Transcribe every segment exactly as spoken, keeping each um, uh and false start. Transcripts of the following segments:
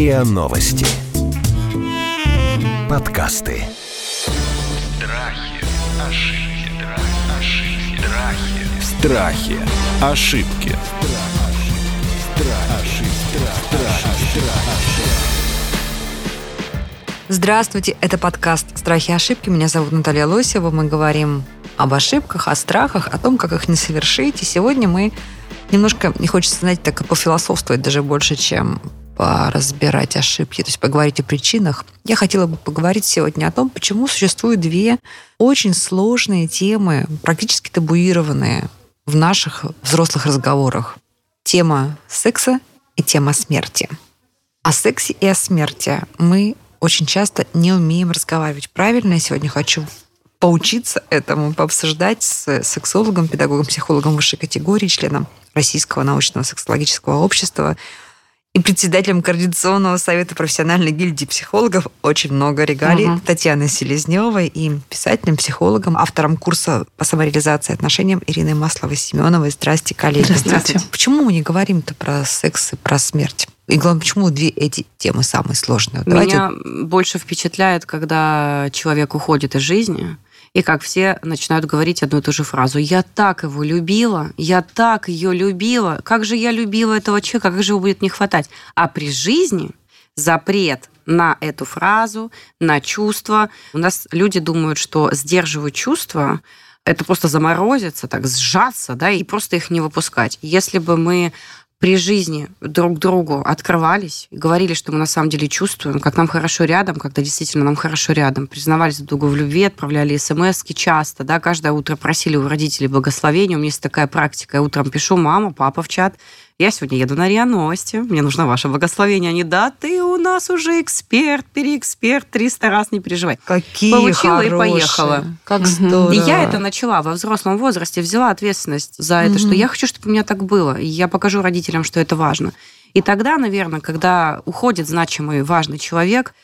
РИА Новости. Подкасты. Страхи, ошибки, ошибки, страхи. Страхи, ошибки. Здравствуйте, это подкаст «Страхи и ошибки». Меня зовут Наталья Лосева. Мы говорим об ошибках, о страхах, о том, как их не совершить. И сегодня мы немножко, не хочется, знаете, так и пофилософствовать даже больше, чем разбирать ошибки, то есть поговорить о причинах. Я хотела бы поговорить сегодня о том, почему существуют две очень сложные темы, практически табуированные в наших взрослых разговорах. Тема секса и тема смерти. О сексе и о смерти мы очень часто не умеем разговаривать правильно. Я сегодня хочу поучиться этому, пообсуждать с сексологом, педагогом, психологом высшей категории, членом Российского научного сексологического общества и председателем Координационного совета профессиональной гильдии психологов, очень много регалий, угу. Татьяной Селезневой, и писателем, психологом, автором курса по самореализации и отношениям Ирины Масловой-Семеновой. Здрасте, коллеги. Здравствуйте. Здравствуйте. Почему мы не говорим-то про секс и про смерть? И главное, почему две эти темы самые сложные? Давайте... Меня больше впечатляет, когда человек уходит из жизни, и как все начинают говорить одну и ту же фразу. Я так его любила, я так ее любила, как же я любила этого человека, как же его будет не хватать. А при жизни запрет на эту фразу, на чувства. У нас люди думают, что сдерживают чувства, это просто заморозиться, так сжаться, да, и просто их не выпускать. Если бы мы при жизни друг другу открывались, говорили, что мы на самом деле чувствуем, как нам хорошо рядом, когда действительно нам хорошо рядом, признавались друг другу в любви, отправляли смс-ки часто, да, каждое утро просили у родителей благословения. У меня есть такая практика, я утром пишу: мама, папа в чат, я сегодня еду на РИА Новости, мне нужно ваше благословение. Они: да, ты у нас уже эксперт, переэксперт, триста раз, не переживай. Какие Получила хорошие. И поехала. Как здорово. И я это начала во взрослом возрасте, взяла ответственность за это, угу. что я хочу, чтобы у меня так было. И я покажу родителям, что это важно. И тогда, наверное, когда уходит значимый, важный человек,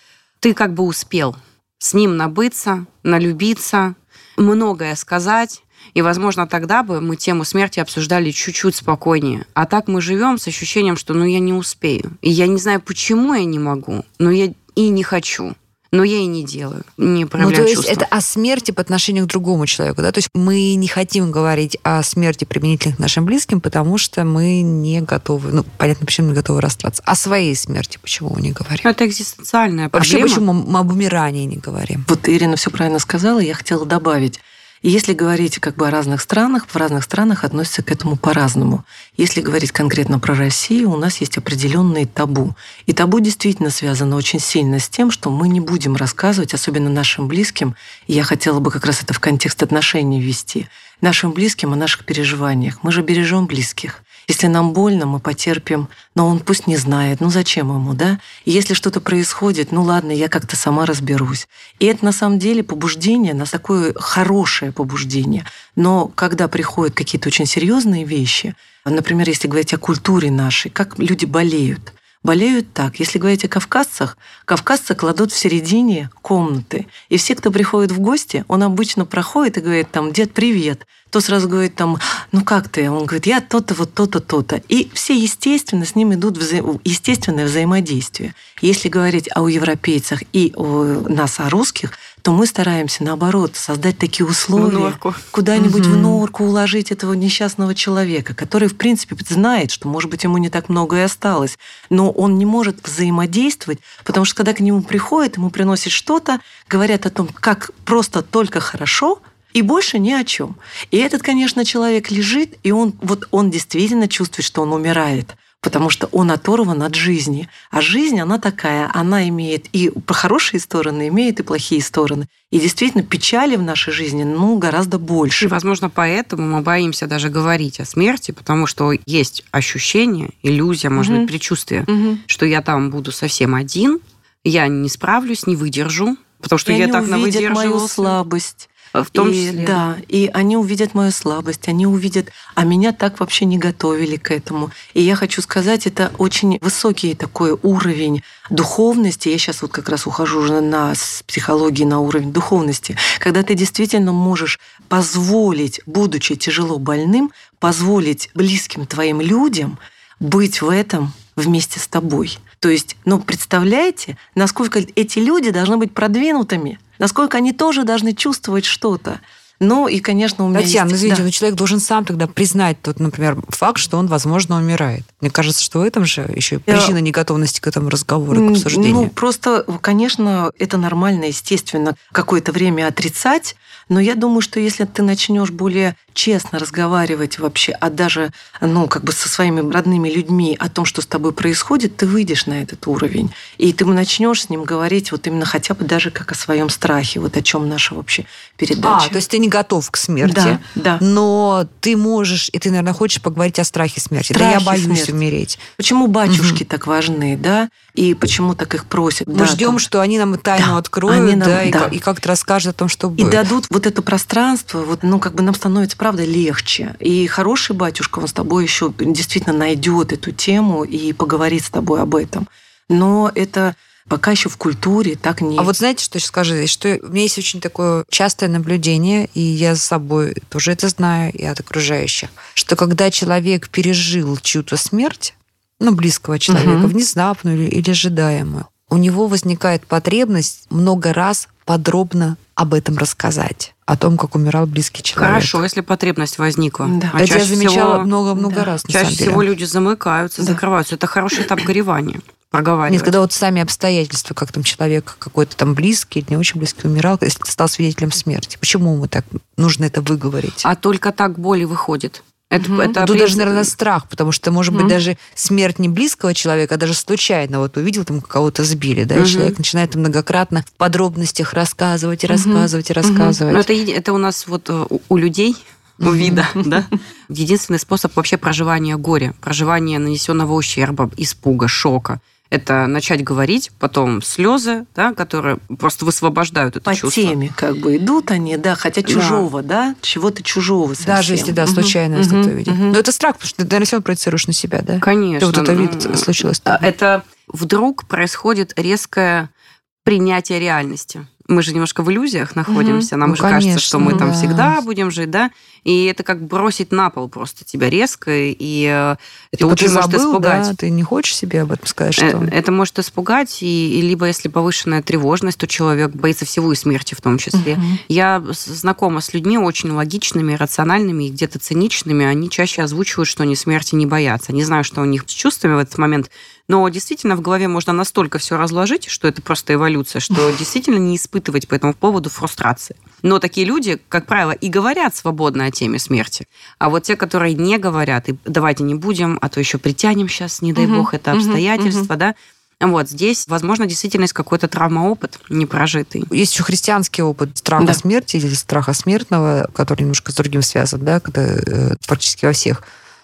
ты как бы успел с ним набыться, налюбиться, многое сказать. И, возможно, тогда бы мы тему смерти обсуждали чуть-чуть спокойнее. А так мы живем с ощущением, что ну я не успею. И я не знаю, почему я не могу, но я и не хочу, но я и не делаю, не проявляю чувства. Ну, то есть это о смерти по отношению к другому человеку, да? То есть мы не хотим говорить о смерти применительно к нашим близким, потому что мы не готовы, ну, понятно, почему не готовы расстаться. О своей смерти почему мы не говорим? Это экзистенциальная проблема. Вообще, почему мы об умирании не говорим? Вот Ирина все правильно сказала, я хотела добавить. Если говорить как бы о разных странах, в разных странах относятся к этому по-разному. Если говорить конкретно про Россию, у нас есть определенные табу. И табу действительно связано очень сильно с тем, что мы не будем рассказывать, особенно нашим близким, и я хотела бы как раз это в контекст отношений ввести, нашим близким о наших переживаниях. Мы же бережем близких. Если нам больно, мы потерпим, но он пусть не знает, ну зачем ему, да? И если что-то происходит, ну ладно, я как-то сама разберусь. И это на самом деле побуждение, на такое хорошее побуждение. Но когда приходят какие-то очень серьезные вещи, например, если говорить о культуре нашей, как люди болеют, болеют так. Если говорить о кавказцах, кавказцы кладут в середине комнаты. И все, кто приходит в гости, он обычно проходит и говорит там: дед, привет. То сразу говорит там: ну как ты? Он говорит: я то-то, вот то-то, то-то. И все, естественно, с ним идут вза- естественное взаимодействие. Если говорить о европейцах и о нас, о русских, то мы стараемся, наоборот, создать такие условия, куда-нибудь угу. в норку уложить этого несчастного человека, который, в принципе, знает, что, может быть, ему не так много и осталось, но он не может взаимодействовать, потому что, когда к нему приходят, ему приносят что-то, говорят о том, как просто только хорошо, и больше ни о чем. И этот, конечно, человек лежит, и он, вот он действительно чувствует, что он умирает, потому что он оторван от жизни. А жизнь, она такая, она имеет и хорошие стороны, имеет и плохие стороны. И действительно, печали в нашей жизни, ну, гораздо больше. И, возможно, поэтому мы боимся даже говорить о смерти, потому что есть ощущение, иллюзия, может угу. быть, предчувствие, угу. что я там буду совсем один, я не справлюсь, не выдержу, потому что и я так навыдерживалась. Они увидят мою слабость. В том и, числе. Да, и они увидят мою слабость, они увидят, а меня так вообще не готовили к этому. И я хочу сказать, это очень высокий такой уровень духовности. Я сейчас вот как раз ухожу уже на с психологии на уровень духовности, когда ты действительно можешь позволить, будучи тяжело больным, позволить близким твоим людям быть в этом вместе с тобой. То есть, ну, представляете, насколько эти люди должны быть продвинутыми, насколько они тоже должны чувствовать что-то. Ну, и, конечно, у меня Татьяна, есть... извините, да. но человек должен сам тогда признать, тот, например, факт, что он, возможно, умирает. Мне кажется, что в этом же еще и причина Я... неготовности к этому разговору, к обсуждению. Ну, просто, конечно, это нормально, естественно, какое-то время отрицать. Но я думаю, что если ты начнешь более честно разговаривать вообще, а даже ну, как бы со своими родными людьми о том, что с тобой происходит, ты выйдешь на этот уровень. И ты начнешь с ним говорить вот именно хотя бы даже как о своем страхе, вот о чем наша вообще передача. А, то есть ты не готов к смерти, да, да. но ты можешь, и ты, наверное, хочешь поговорить о страхе смерти. Страхи да я боюсь смерти. умереть. Почему батюшки угу. так важны, да? И почему так их просят? Мы да, ждем, там... что они нам тайну да, откроют, нам, да, и, да. и как-то расскажут о том, что будет. И дадут вот это пространство, вот, ну, как бы нам становится, правда, легче. И хороший батюшка, он с тобой еще действительно найдет эту тему и поговорит с тобой об этом. Но это пока еще в культуре так не... А вот знаете, что сейчас скажу? Что у меня есть очень такое частое наблюдение, и я за собой тоже это знаю, и от окружающих, что когда человек пережил чью-то смерть, ну, близкого человека, угу. внезапную или ожидаемую, у него возникает потребность много раз подробно об этом рассказать, о том, как умирал близкий человек. Хорошо, если потребность возникла. Да. А это я замечала много-много да. раз, на Чаще самом деле. всего люди замыкаются, да. закрываются. Это хороший этап горевания, проговаривать. Нет, когда вот сами обстоятельства, как там человек какой-то там близкий, не очень близкий умирал, если стал свидетелем смерти. Почему ему так нужно это выговорить? А только так боль и выходит. Это, угу. это Тут даже, наверное, страх, потому что, может угу. быть, даже смерть не близкого человека, а даже случайно, вот увидел, там кого-то сбили, да, угу. и человек начинает многократно в подробностях рассказывать и рассказывать угу. и рассказывать. Угу. Это, это у нас вот у людей, у вида, да, единственный способ вообще проживания горя, проживания нанесенного ущерба, испуга, шока. Это начать говорить, потом слезы, да, которые просто высвобождают это По чувство. По теме как бы идут они, да, хотя чужого, да, да чего-то чужого совсем. Даже если, да, случайно mm-hmm. кто-то видит. Mm-hmm. Но это страх, потому что ты, наверное, все проецируешь на себя, да? Конечно. Ты вот это видит, случилось. Это вдруг происходит резкое принятие реальности. Мы же немножко в иллюзиях находимся, mm-hmm. нам ну, же конечно, кажется, что мы да. там всегда будем жить, да, и это как бросить на пол просто тебя резко, и это типа очень может забыл, испугать. Да? Ты не хочешь себе об этом сказать, что... Это может испугать, и, и либо если повышенная тревожность, то человек боится всего и смерти в том числе. Mm-hmm. Я знакома с людьми очень логичными, рациональными и где-то циничными, они чаще озвучивают, что они смерти не боятся. Не знаю, что у них с чувствами в этот момент, но действительно в голове можно настолько все разложить, что это просто эволюция, что действительно не испытывать по этому поводу фрустрации. Но такие люди, как правило, и говорят свободно о теме смерти. А вот те, которые не говорят, и давайте не будем, а то еще притянем сейчас, не дай угу, бог, это обстоятельства, угу, да, вот здесь, возможно, действительно есть какой-то травмоопыт непрожитый. Есть еще христианский опыт страха да. смерти или страха смертного, который немножко с другим связан, да, когда практически во всех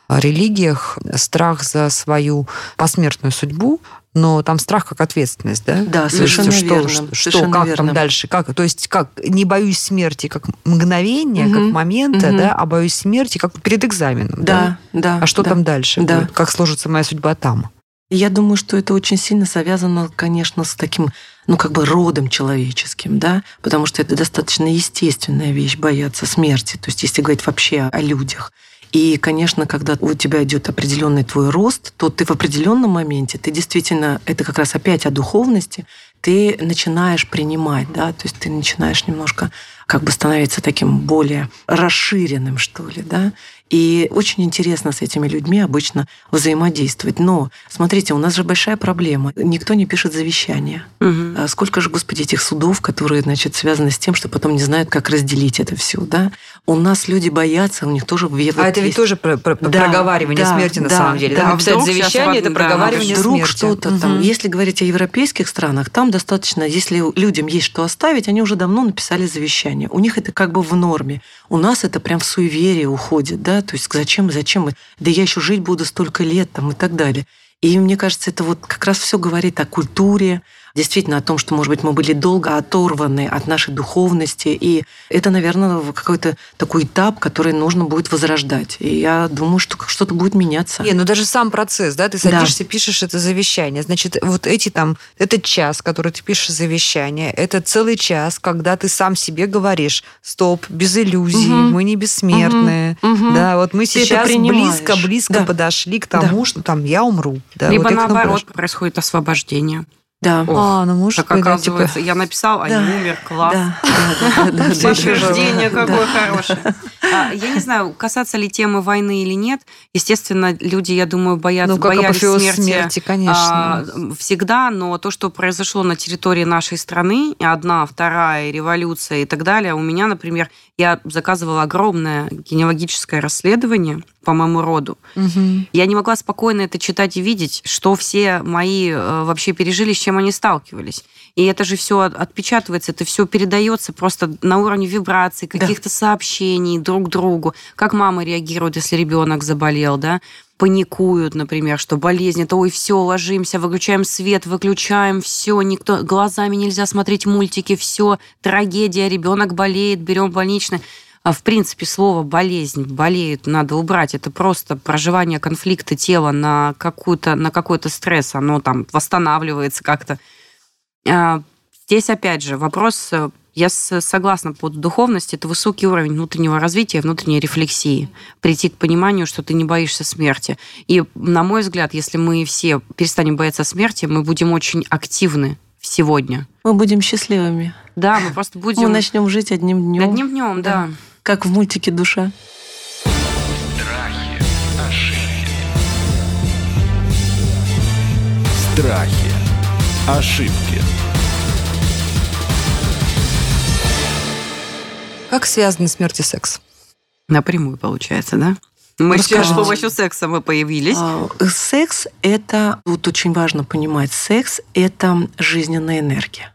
религиях страх за свою посмертную судьбу, но там страх как ответственность, да? Да, совершенно что, верно. Что, совершенно как верно. Там дальше? Как, то есть как не боюсь смерти как мгновения, угу, как момента, угу. да, а боюсь смерти как перед экзаменом. Да, да. да а что да, там дальше? Да. Как сложится моя судьба там? Я думаю, что это очень сильно связано, конечно, с таким, ну, как бы родом человеческим, да, потому что это достаточно естественная вещь, бояться смерти, то есть если говорить вообще о людях. И, конечно, когда у тебя идет определенный твой рост, то ты в определенном моменте, ты действительно, это как раз опять о духовности, ты начинаешь принимать, да, то есть ты начинаешь немножко как бы становиться таким более расширенным, что ли, да. И очень интересно с этими людьми обычно взаимодействовать. Но, смотрите, у нас же большая проблема. Никто не пишет завещания. Угу. Сколько же, господи, этих судов, которые, значит, связаны с тем, что потом не знают, как разделить это все, да? У нас люди боятся, у них тоже... Вот а это есть... ведь тоже про- про- да, проговаривание да, смерти, да, на самом деле. Да, да. А писать завещание – это да, проговаривание вдруг смерти. Вдруг что-то угу. там... Если говорить о европейских странах, там достаточно... Если людям есть что оставить, они уже давно написали завещание. У них это как бы в норме. У нас это прям в суеверие уходит, да? То есть зачем, зачем, да я еще жить буду столько лет там, и так далее. И мне кажется, это вот как раз все говорит о культуре, действительно о том, что, может быть, мы были долго оторваны от нашей духовности. И это, наверное, какой-то такой этап, который нужно будет возрождать. И я думаю, что что-то будет меняться. Не, ну даже сам процесс, да, ты садишься, да. пишешь это завещание. Значит, вот эти там, этот час, который ты пишешь завещание, это целый час, когда ты сам себе говоришь, стоп, без иллюзий, угу. мы не бессмертные. Угу. Да, вот мы ты сейчас близко-близко да. подошли к тому, да. что там я умру. Да, либо вот наоборот происходит освобождение. Да. Ох, а, ну может, как оказывается, да, типа... я написал, а да. не умер, класс. Подтверждение какое хорошее. Я не знаю, касаться ли темы войны или нет. Естественно, люди, я думаю, боятся, боялись смерти, конечно, всегда. Но то, что произошло на территории нашей страны, одна, вторая, революция и так далее, у меня, например, я заказывала огромное генеалогическое расследование по моему роду. Угу. Я не могла спокойно это читать и видеть, что все мои вообще пережили, с чем они сталкивались. И это же все отпечатывается, это все передается просто на уровне вибраций, каких-то да. сообщений друг другу, как мама реагирует, если ребенок заболел, да, паникуют, например, что болезнь, это ой, все, ложимся, выключаем свет, выключаем все, никто, глазами нельзя смотреть мультики, все, трагедия, ребенок болеет, берем больничный. А в принципе, слово «болезнь», «болеют» надо убрать. Это просто проживание конфликта тела на, какую-то, на какой-то стресс. Оно там восстанавливается как-то. Здесь, опять же, вопрос... Я согласна по духовности. Это высокий уровень внутреннего развития, внутренней рефлексии. Прийти к пониманию, что ты не боишься смерти. И, на мой взгляд, если мы все перестанем бояться смерти, мы будем очень активны сегодня. Мы будем счастливыми. Да, мы просто будем... Мы начнем жить одним днем. Одним днем, да. да. Как в мультике «Душа». Страхи, ошибки. Страхи, ошибки. Как связаны смерть и секс? Напрямую получается, да? Мы сейчас с помощью секса мы появились. Секс – это, вот очень важно понимать, секс – это жизненная энергия.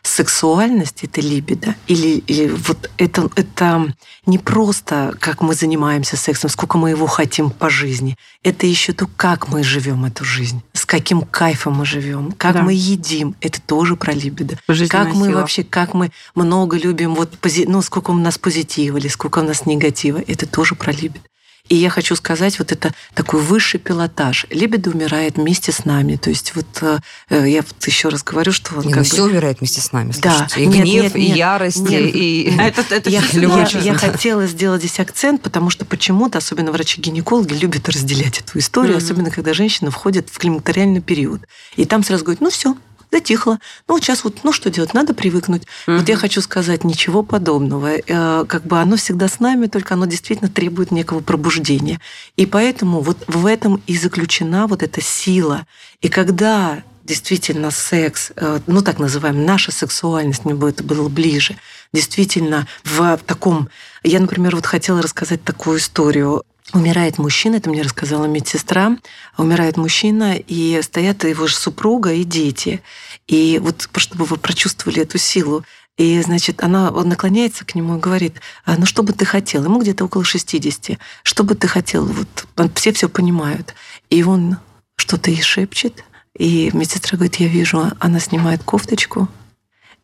Сексуальность – это либидо. Или, или вот это, это не просто, как мы занимаемся сексом, сколько мы его хотим по жизни. Это еще то, как мы живем эту жизнь, с каким кайфом мы живем, как да. мы едим. Это тоже про либидо. Жизненная как мы сила. Вообще, как мы много любим, вот, ну, сколько у нас позитива или сколько у нас негатива. Это тоже про либидо. И я хочу сказать, вот это такой высший пилотаж. Либидо умирает вместе с нами. То есть вот я вот еще раз говорю, что... Он как все бы... умирает вместе с нами, слушайте. Да. И нет, гнев, нет, и нет, ярость, нет. и... Это, это я, я, я хотела сделать здесь акцент, потому что почему-то, особенно врачи-гинекологи, любят разделять эту историю, mm-hmm. особенно когда женщина входит в климактериальный период. И там сразу говорят, ну все. Затихло. Ну, сейчас вот, ну, что делать? Надо привыкнуть. Uh-huh. Вот я хочу сказать, ничего подобного. Э, как бы оно всегда с нами, только оно действительно требует некого пробуждения. И поэтому вот в этом и заключена вот эта сила. И когда действительно секс, э, ну, так называемая наша сексуальность, мне бы это было ближе, действительно в таком... Я, например, вот хотела рассказать такую историю. Умирает мужчина, это мне рассказала медсестра, умирает мужчина, и стоят его же супруга и дети. И вот, чтобы вы прочувствовали эту силу. И, значит, она, он наклоняется к нему и говорит, ну, что бы ты хотел? Ему где-то около шестидесяти. Что бы ты хотел? Вот, все все понимают. И он что-то ей шепчет. И медсестра говорит, я вижу, она снимает кофточку,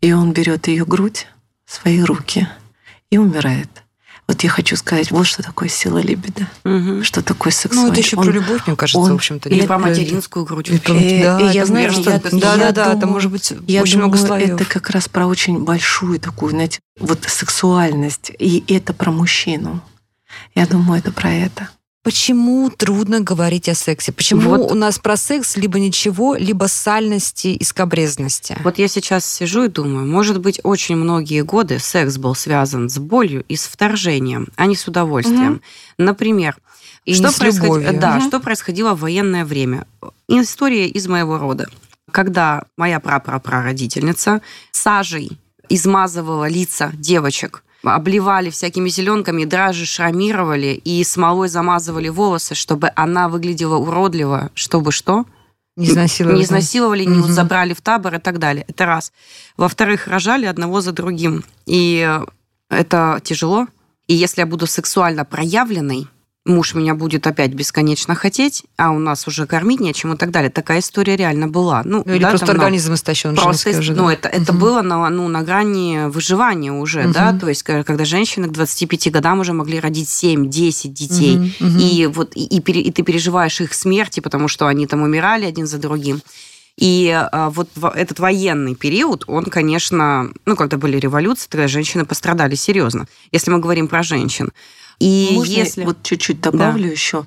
и он берет ее грудь, свои руки и умирает. Вот я хочу сказать, вот что такое сила либидо, угу. что такое сексуальность. Ну, это еще он, про любовь, мне кажется, он, в общем-то. И про материнскую грудь. И, и, да, и я знаю, что... Да-да-да, это может быть я очень думаю, много слоев. Это как раз про очень большую такую, знаете, вот сексуальность. И это про мужчину. Я думаю, это про это. Почему трудно говорить о сексе? Почему вот. У нас про секс либо ничего, либо сальности и скабрезности? Вот я сейчас сижу и думаю, может быть, очень многие годы секс был связан с болью и с вторжением, а не с удовольствием. Угу. Например, и что, происход... да, угу. что происходило в военное время? История из моего рода. Когда моя прапрапрародительница сажей измазывала лица девочек, обливали всякими зеленками, дражи шрамировали и смолой замазывали волосы, чтобы она выглядела уродливо, чтобы что? Не изнасиловали. Не изнасиловали, не угу. забрали в табор и так далее. Это раз. Во-вторых, рожали одного за другим. И это тяжело. И если я буду сексуально проявленной, муж меня будет опять бесконечно хотеть, а у нас уже кормить нечем и так далее. Такая история реально была. Ну, Или да, просто там, организм на... истощен. Просто, же, да? Ну, это, это угу. было на, ну, на грани выживания уже, угу. да, то есть когда женщины к двадцати пяти годам уже могли родить семь-десять детей, угу. Угу. и вот и, и, и ты переживаешь их смерти, потому что они там умирали один за другим. И вот этот военный период, он, конечно, ну, когда были революции, тогда женщины пострадали серьезно, если мы говорим про женщин. И Можно если... я вот чуть-чуть добавлю да. еще?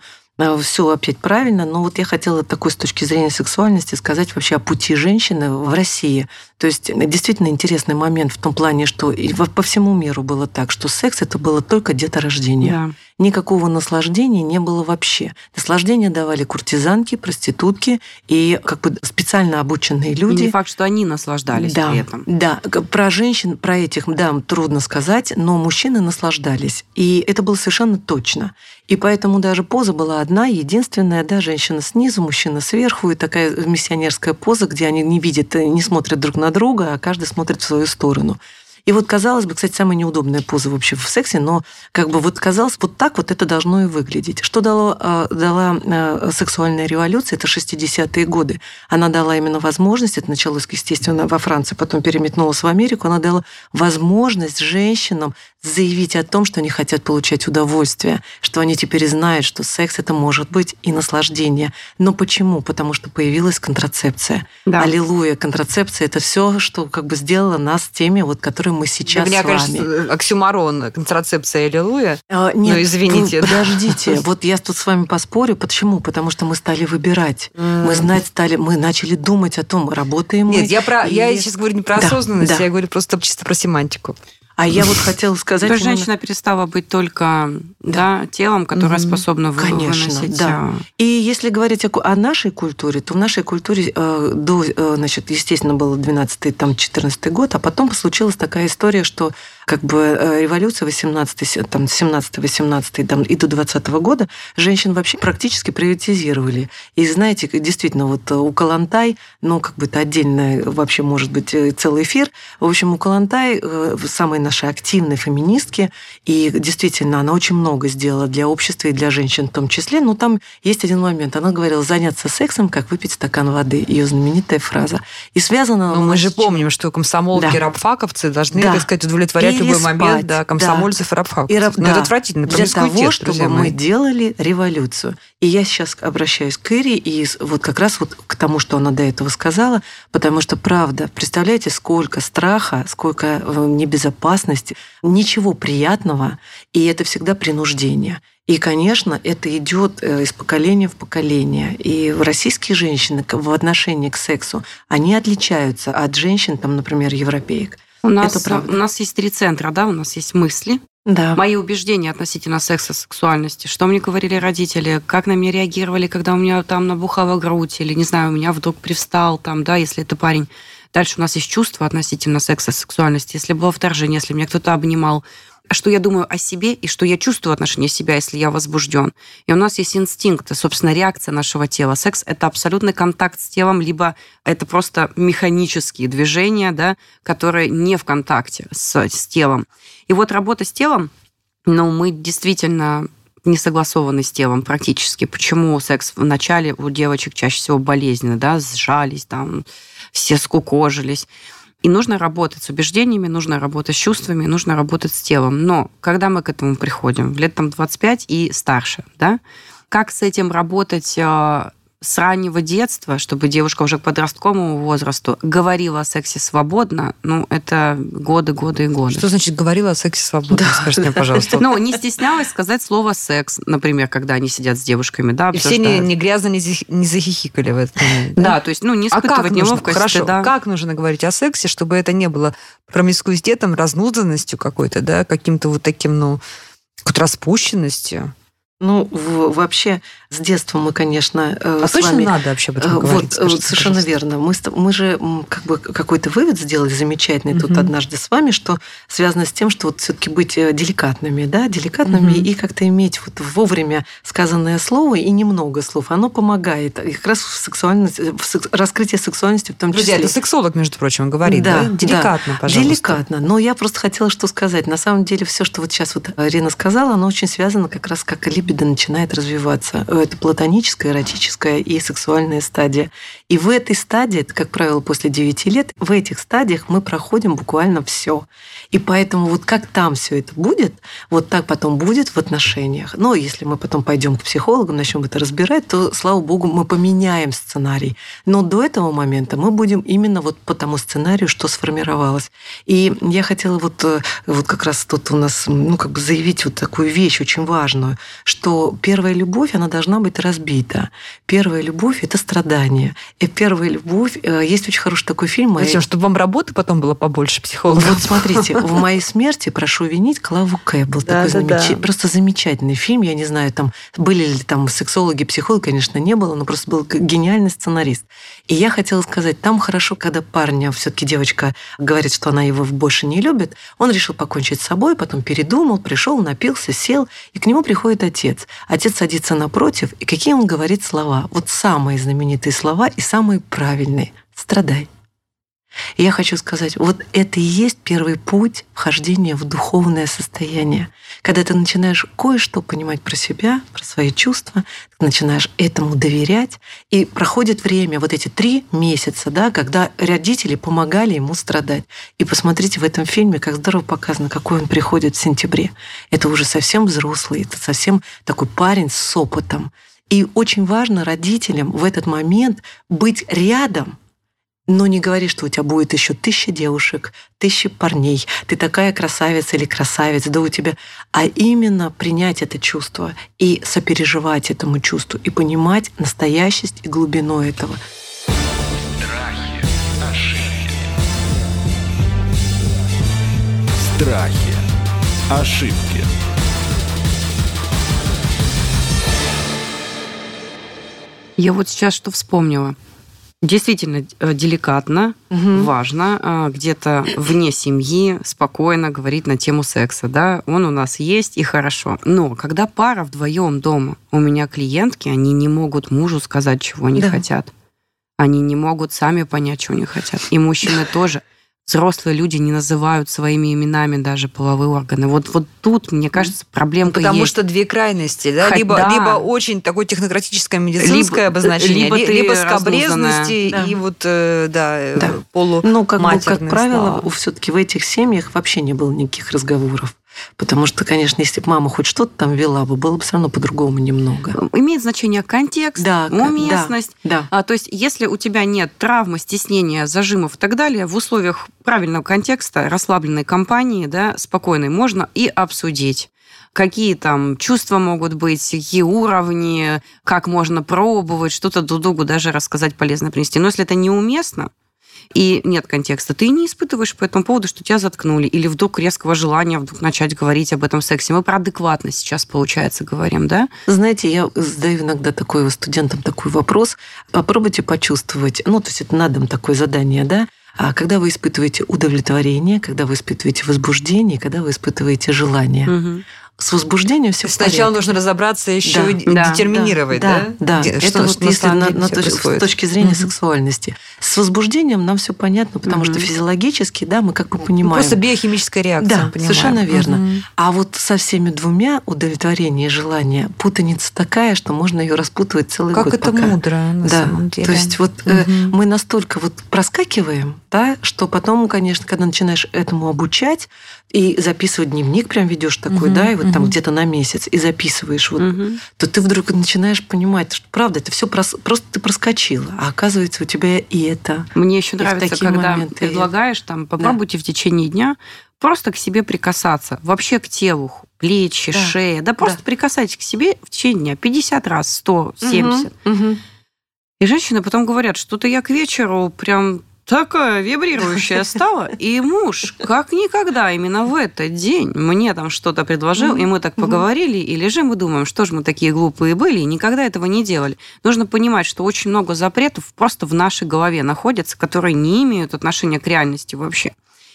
Все опять правильно, но вот я хотела такой с точки зрения сексуальности сказать вообще о пути женщины в России. То есть действительно интересный момент в том плане, что по всему миру было так, что секс это было только деторождение. Да. Никакого наслаждения не было вообще. Наслаждение давали куртизанки, проститутки и как бы специально обученные люди. И не факт, что они наслаждались да, при этом. Да, про женщин, про этих, да, трудно сказать, но мужчины наслаждались. И это было совершенно точно. И поэтому даже поза была одна, единственная, да, женщина снизу, мужчина сверху, и такая миссионерская поза, где они не видят, не смотрят друг на друга, а каждый смотрит в свою сторону. И вот, казалось бы, кстати, самая неудобная поза вообще в сексе, но как бы вот казалось, вот так вот это должно и выглядеть. Что дало, дала сексуальная революция? Это шестидесятые годы. Она дала именно возможность, это началось, естественно, во Франции, потом переметнулось в Америку, она дала возможность женщинам заявить о том, что они хотят получать удовольствие, что они теперь знают, что секс это может быть и наслаждение. Но почему? Потому что появилась контрацепция. Да. Аллилуйя, контрацепция – это все, что как бы сделало нас теми, вот, которые мы сейчас Мне с вами. Мне кажется, оксюморон, контрацепция аллилуйя. А, нет, ну, извините. Вы, да. Подождите, вот я тут с вами поспорю. Почему? Потому что мы стали выбирать. Mm. Мы знать стали, мы начали думать о том, работаем нет, мы. Нет, я, про, и... я сейчас говорю не про да, осознанность, да. я говорю просто чисто про семантику. А я вот хотела сказать... То женщина перестала быть только да. Да, телом, которое mm-hmm. способно Конечно, выносить... Да. И если говорить о, о нашей культуре, то в нашей культуре, э, до, э, значит, естественно, был двенадцатый-четырнадцатый год, а потом случилась такая история, что как бы э, революция семнадцатый-восемнадцатый и до двадцатого года женщин вообще практически приватизировали. И знаете, действительно, вот у Калантай, ну, как бы это отдельно вообще может быть целый эфир, в общем, у Калантай э, самый наши активные феминистки, и действительно, она очень много сделала для общества и для женщин в том числе, но там есть один момент. Она говорила, заняться сексом, как выпить стакан воды. Ее знаменитая фраза. И связана... Но мы же помним, что комсомолки да. рабфаковцы должны, да. так сказать, удовлетворять Или любой спать. Момент да, комсомольцев да. и рабфаковцев. И раб... да. Это отвратительно. Для того, чтобы мы делали революцию. И я сейчас обращаюсь к Ире, и вот как раз вот к тому, что она до этого сказала, потому что, правда, представляете, сколько страха, сколько небезопасности, ничего приятного, и это всегда принуждение. И, конечно, это идет из поколения в поколение. И российские женщины в отношении к сексу, они отличаются от женщин, там, например, европеек. У нас, у нас есть три центра, да, у нас есть мысли, да. мои убеждения относительно секса, сексуальности, что мне говорили родители, как на меня реагировали, когда у меня там набухала грудь, или, не знаю, у меня вдруг привстал, там, да, если это парень. Дальше у нас есть чувства относительно секса, сексуальности. Если было вторжение, если меня кто-то обнимал, что я думаю о себе и что я чувствую в отношении себя, если я возбужден. И у нас есть инстинкт, собственно, реакция нашего тела. Секс – это абсолютный контакт с телом, либо это просто механические движения, да, которые не в контакте с, с телом. И вот работа с телом, ну, мы действительно... не согласованы с телом практически. Почему секс в начале у девочек чаще всего болезненно, да, сжались, там, все скукожились. И нужно работать с убеждениями, нужно работать с чувствами, нужно работать с телом. Но когда мы к этому приходим, лет там двадцать пять и старше, да, как с этим работать с раннего детства, чтобы девушка уже к подростковому возрасту говорила о сексе свободно, ну, это годы, годы и годы. Что значит говорила о сексе свободно? Да. Скажите мне, пожалуйста. Ну, не стеснялась сказать слово «секс», например, когда они сидят с девушками, да, и все не, не грязно не захихикали в этом. Да? Да, то есть, ну, не испытывать а как неловкости. Нужно? Хорошо, да. Как нужно говорить о сексе, чтобы это не было промискуитетом, разнузданностью какой-то, да, каким-то вот таким, ну, какой-то распущенностью? Ну, в, вообще, с детства мы, конечно, а с точно вами... надо вообще об этом говорить? Вот, скажите, совершенно пожалуйста. Верно. Мы, мы же как бы какой-то вывод сделали замечательный mm-hmm. тут однажды с вами, что связано с тем, что вот все-таки быть деликатными, да, деликатными mm-hmm. и как-то иметь вот вовремя сказанное слово и немного слов. Оно помогает. И как раз в сексуальности, в секс... раскрытии сексуальности в том числе. Друзья, это сексолог, между прочим, говорит. Да, да? Деликатно, да. пожалуйста. Деликатно. Но я просто хотела что сказать. На самом деле все, что вот сейчас вот Ирина сказала, оно очень связано как раз как либо libido начинает развиваться. Это платоническая, эротическая и сексуальная стадия. И в этой стадии, это, как правило, после девяти лет, в этих стадиях мы проходим буквально все. И поэтому вот как там все это будет, вот так потом будет в отношениях. Но если мы потом пойдем к психологам, начнем это разбирать, то, слава богу, мы поменяем сценарий. Но до этого момента мы будем именно вот по тому сценарию, что сформировалось. И я хотела вот, вот как раз тут у нас, ну, как бы заявить вот такую вещь очень важную, что первая любовь, она должна быть разбита. Первая любовь – это страдание. И первая любовь… Есть очень хороший такой фильм… Зачем? Чтобы вам работы потом было побольше психологов. Вот смотрите, «В моей смерти прошу винить Клаву К». Был да, такой да, замеч... да. просто замечательный фильм. Я не знаю, там были ли там сексологи, психологи, конечно, не было, но просто был гениальный сценарист. И я хотела сказать, там хорошо, когда парня, все-таки девочка говорит, что она его больше не любит, он решил покончить с собой, потом передумал, пришел, напился, сел, и к нему приходит отец. Отец садится напротив, и какие он говорит слова? Вот самые знаменитые слова и самые правильные. «Страдай». И я хочу сказать, вот это и есть первый путь вхождения в духовное состояние. Когда ты начинаешь кое-что понимать про себя, про свои чувства, ты начинаешь этому доверять, и проходит время, вот эти три месяца, да, когда родители помогали ему страдать. И посмотрите в этом фильме, как здорово показано, какой он приходит в сентябре. Это уже совсем взрослый, это совсем такой парень с опытом. И очень важно родителям в этот момент быть рядом. Но не говори, что у тебя будет еще тысяча девушек, тысячи парней, ты такая красавица или красавец, да у тебя... А именно принять это чувство и сопереживать этому чувству, и понимать настоящесть и глубину этого. Страхи, ошибки. Страхи, ошибки. Я вот сейчас что вспомнила. Действительно деликатно, угу. важно, где-то вне семьи спокойно говорить на тему секса, да, он у нас есть и хорошо. Но когда пара вдвоем дома, у меня клиентки, они не могут мужу сказать, чего они да. хотят. Они не могут сами понять, чего они хотят. И мужчины тоже. Взрослые люди не называют своими именами даже половые органы. Вот, вот тут, мне кажется, проблемка Потому есть. Потому что две крайности, да? Хоть, либо, да. либо очень такое технократическое медицинское либо, обозначение, либо, либо скабрезности да. и вот, да, да. полуматерные. Ну, как, ну, как правило, все-таки в этих семьях вообще не было никаких разговоров. Потому что, конечно, если бы мама хоть что-то там вела бы, было бы все равно по-другому немного. Имеет значение контекст, да, уместность. Да, да. А, то есть если у тебя нет травмы, стеснения, зажимов и так далее, в условиях правильного контекста, расслабленной компании, да, спокойной, можно и обсудить. Какие там чувства могут быть, какие уровни, как можно пробовать, что-то друг другу даже рассказать полезно принести. Но если это неуместно, и нет контекста. Ты не испытываешь по этому поводу, что тебя заткнули, или вдруг резкого желания вдруг начать говорить об этом сексе. Мы про адекватность сейчас, получается, говорим, да? Знаете, я задаю иногда такой студентам такой вопрос. Попробуйте почувствовать, ну, то есть это на дом такое задание, да? А когда вы испытываете удовлетворение, когда вы испытываете возбуждение, когда вы испытываете желание. Угу. С возбуждением все в порядке. Сначала нужно разобраться еще да, и да, детерминировать, да? Да, да. Что, это вот если на, на точ, с точки зрения угу. сексуальности. С возбуждением нам все понятно, потому угу. что физиологически, да, мы как бы понимаем. Ну, просто биохимическая реакция. Да, понимаем. Совершенно верно. Угу. А вот со всеми двумя удовлетворение и желание путаница такая, что можно ее распутывать целый как год. Как это пока. Мудро, на да. самом деле. То есть вот угу. э, мы настолько вот проскакиваем, да, что потом, конечно, когда начинаешь этому обучать, и записывать дневник, прям ведешь такой, uh-huh, да, и вот uh-huh. там где-то на месяц, и записываешь, вот, uh-huh. то ты вдруг начинаешь понимать, что правда, это все прос... просто ты проскочила, а оказывается, у тебя и это. Мне еще нравится, когда моменты, предлагаешь, там, попробуйте да. в течение дня просто к себе прикасаться, вообще к телу, плечи, да. шея, да просто да. прикасайтесь к себе в течение дня пятьдесят раз, сто, семьдесят. Uh-huh, uh-huh. И женщины потом говорят, что-то я к вечеру прям... Такая вибрирующая стала. И муж, как никогда, именно в этот день мне там что-то предложил, mm-hmm. и мы так поговорили, и лежим и думаем, что же мы такие глупые были, и никогда этого не делали. Нужно понимать, что очень много запретов просто в нашей голове находятся, которые не имеют отношения к реальности вообще.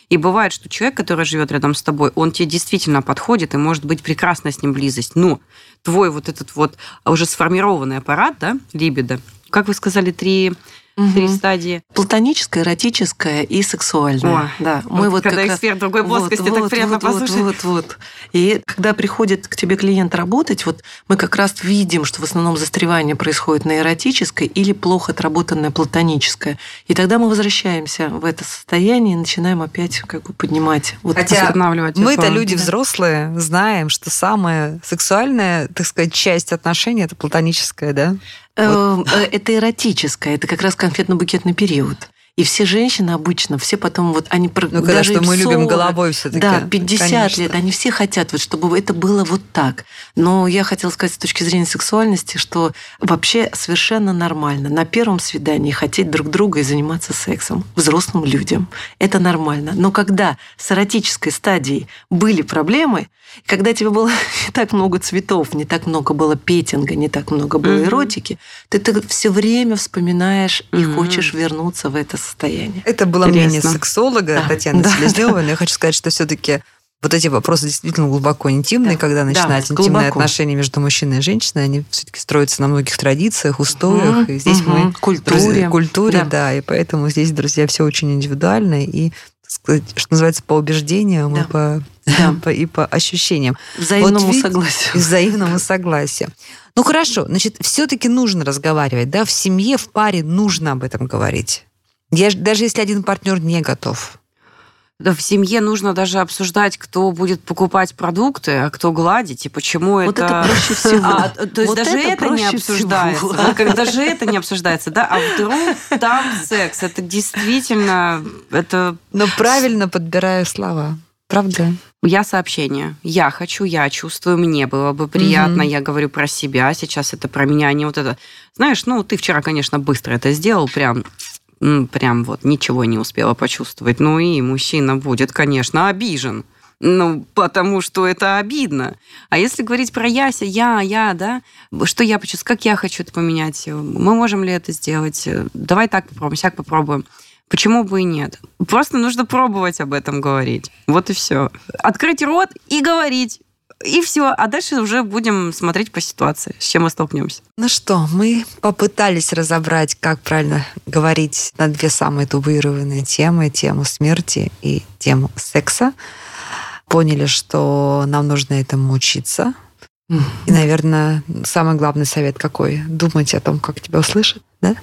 И бывает, что человек, который живет рядом с тобой, он тебе действительно подходит, и может быть прекрасна с ним близость. Но твой вот этот вот уже сформированный аппарат, да, либидо, как вы сказали, три... угу. три стадии. Платоническая, эротическая и сексуальная. О, да. Мы вот, вот когда как эксперт раз... другой плоскости, вот, так вот, приятно вот, послушать. Вот, вот, вот. И когда приходит к тебе клиент работать, вот мы как раз видим, что в основном застревание происходит на эротической или плохо отработанная платоническая. И тогда мы возвращаемся в это состояние и начинаем опять как бы поднимать. Вот, хотя мы-то люди взрослые, знаем, что самая сексуальная, так сказать, часть отношений – это платоническая, да? Вот. Это эротическое, это как раз конфетно-букетный период. И все женщины обычно, все потом, вот они... Ну, даже когда что мы сорок, любим головой все-таки. Да, пятьдесят конечно. Лет, они все хотят, вот, чтобы это было вот так. Но я хотела сказать с точки зрения сексуальности, что вообще совершенно нормально на первом свидании хотеть друг друга и заниматься сексом взрослым людям. Это нормально. Но когда с эротической стадией были проблемы, когда тебе было не так много цветов, не так много было петинга, не так много было mm-hmm. эротики, ты, ты все время вспоминаешь и mm-hmm. хочешь вернуться в это состояние. Это было интересно. Мнение сексолога да. Татьяны да, Селезневой, да. Но я хочу сказать, что все-таки вот эти вопросы действительно глубоко интимные, да. когда начинаются да, интимные глубоко. Отношения между мужчиной и женщиной, они все-таки строятся на многих традициях, устоях, угу, и здесь угу. мы культуре, друзья, культуре, да. да, и поэтому здесь, друзья, все очень индивидуально и, так сказать, что называется, по убеждениям да. и, по, да. по, и по ощущениям. Взаимному вот, согласию. Взаимному согласию. Ну хорошо, значит, все-таки нужно разговаривать, да, в семье, в паре нужно об этом говорить. Я, даже если один партнер не готов. Да, в семье нужно даже обсуждать, кто будет покупать продукты, а кто гладить, и почему вот это... Вот это проще всего. А, то есть вот даже это, это не обсуждается. Да, даже это не обсуждается, да? А вдруг там секс. Это действительно... Это... Но правильно подбираю слова. Правда? Я сообщение. Я хочу, я чувствую, мне было бы приятно. Mm-hmm. Я говорю про себя, сейчас это про меня, а не вот это. Знаешь, ну, ты вчера, конечно, быстро это сделал, прям... прям вот ничего не успела почувствовать. Ну и мужчина будет, конечно, обижен. Ну, потому что это обидно. А если говорить про яся, я, я, да, что я почувствую, как я хочу это поменять, мы можем ли это сделать, давай так попробуем, сяк попробуем. Почему бы и нет? Просто нужно пробовать об этом говорить. Вот и все. Открыть рот и говорить. И все, а дальше уже будем смотреть по ситуации, с чем мы столкнемся. Ну что, мы попытались разобрать, как правильно говорить на две самые табуированные темы, тему смерти и тему секса. Поняли, что нам нужно этому учиться. Mm-hmm. И, наверное, самый главный совет какой? Думать о том, как тебя услышат, да?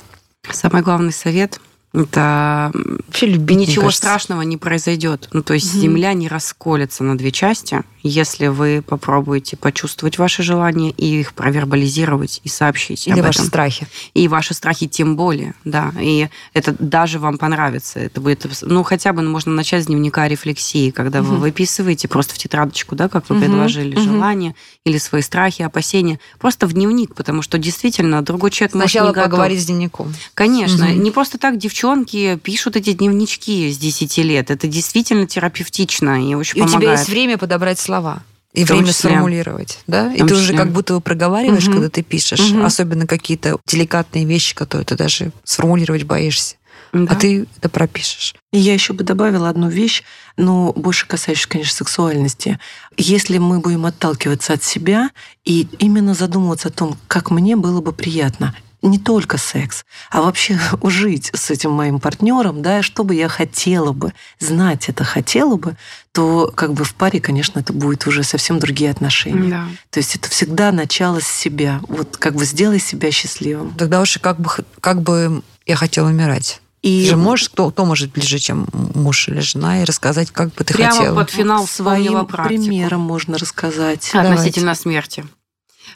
Самый главный совет... Это вообще любить, ничего страшного не произойдет. Ну, то есть угу. земля не расколется на две части, если вы попробуете почувствовать ваши желания и их провербализировать и сообщить или об ваши этом. Страхи. И ваши страхи тем более, да. И это даже вам понравится. Это будет, ну, хотя бы можно начать с дневника рефлексии, когда угу. вы выписываете просто в тетрадочку, да, как вы угу. предложили угу. желания или свои страхи, опасения. Просто в дневник, потому что действительно другой человек сначала может не готов. Поговорить с дневником. Конечно. Угу. Не просто так девчонки Девчонки пишут эти дневнички с десяти лет. Это действительно терапевтично и очень и помогает. И у тебя есть время подобрать слова. И время числе. Сформулировать. Да? И ты уже как будто его проговариваешь, угу. когда ты пишешь. Угу. Особенно какие-то деликатные вещи, которые ты даже сформулировать боишься. Да. А ты это пропишешь. И я еще бы добавила одну вещь, но больше касающуюся, конечно, сексуальности. Если мы будем отталкиваться от себя и именно задумываться о том, как мне было бы приятно... Не только секс, а вообще жить с этим моим партнером, да, что бы я хотела бы, знать это хотела бы, то как бы в паре, конечно, это будут уже совсем другие отношения. Да. То есть это всегда начало с себя. Вот как бы сделай себя счастливым. Тогда уж как бы, как бы я хотела умирать. И ты же можешь, кто, кто может ближе, чем муж или жена, и рассказать, как бы ты прямо хотела. Прямо под финал своим примером можно рассказать. Относительно давайте. Смерти.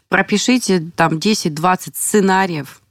Пропишите там десять-двадцать сценариев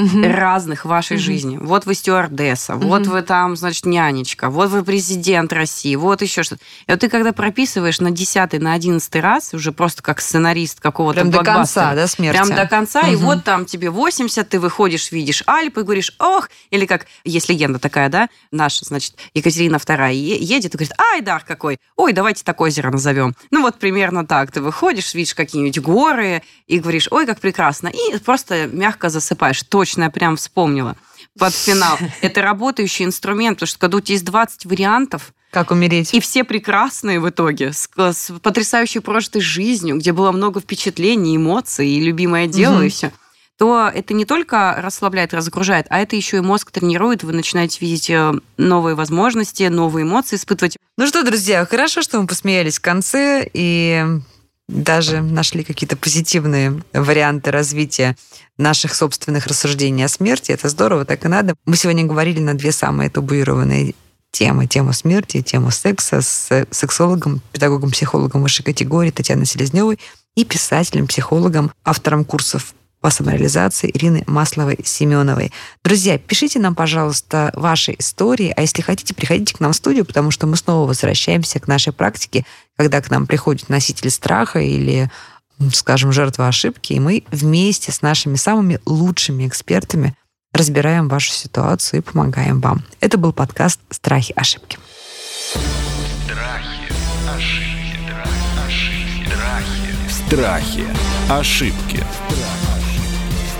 uh-huh. разных в вашей uh-huh. жизни. Вот вы стюардесса, uh-huh. вот вы там, значит, нянечка, вот вы президент России, вот еще что-то. И вот ты когда прописываешь на десятый, на одиннадцатый раз, уже просто как сценарист какого-то прям блокбастера. Прям до конца, да, смерти? Прям до конца, uh-huh. и вот там тебе восемьдесят, ты выходишь, видишь Альпы и говоришь, ох, или как, есть легенда такая, да, наша, значит, Екатерина Вторая едет и говорит, ай, дар какой, ой, давайте так озеро назовем. Ну вот примерно так. Ты выходишь, видишь какие-нибудь горы и говоришь, ой, как прекрасно, и просто мягко засыпаешь. Точно, я прям вспомнила под финал. Это работающий инструмент, потому что когда у тебя есть двадцать вариантов, как умереть. И все прекрасные в итоге, с, с потрясающей прожитой жизнью, где было много впечатлений, эмоций и любимое дело, угу. и все. то это не только расслабляет, разгружает, а это еще и мозг тренирует. Вы начинаете видеть новые возможности, новые эмоции испытывать. Ну что, друзья, хорошо, что мы посмеялись в конце и даже нашли какие-то позитивные варианты развития наших собственных рассуждений о смерти. Это здорово, так и надо. Мы сегодня говорили на две самые табуированные темы. Тему смерти и тему секса с сексологом, педагогом-психологом высшей категории Татьяной Селезневой и писателем-психологом, автором курсов по самореализации Ирины Масловой-Семеновой. Друзья, пишите нам, пожалуйста, ваши истории, а если хотите, приходите к нам в студию, потому что мы снова возвращаемся к нашей практике, когда к нам приходит носитель страха или, скажем, жертва ошибки, и мы вместе с нашими самыми лучшими экспертами разбираем вашу ситуацию и помогаем вам. Это был подкаст «Страхи и ошибки». Страхи, ошибки, ошибки, страхи.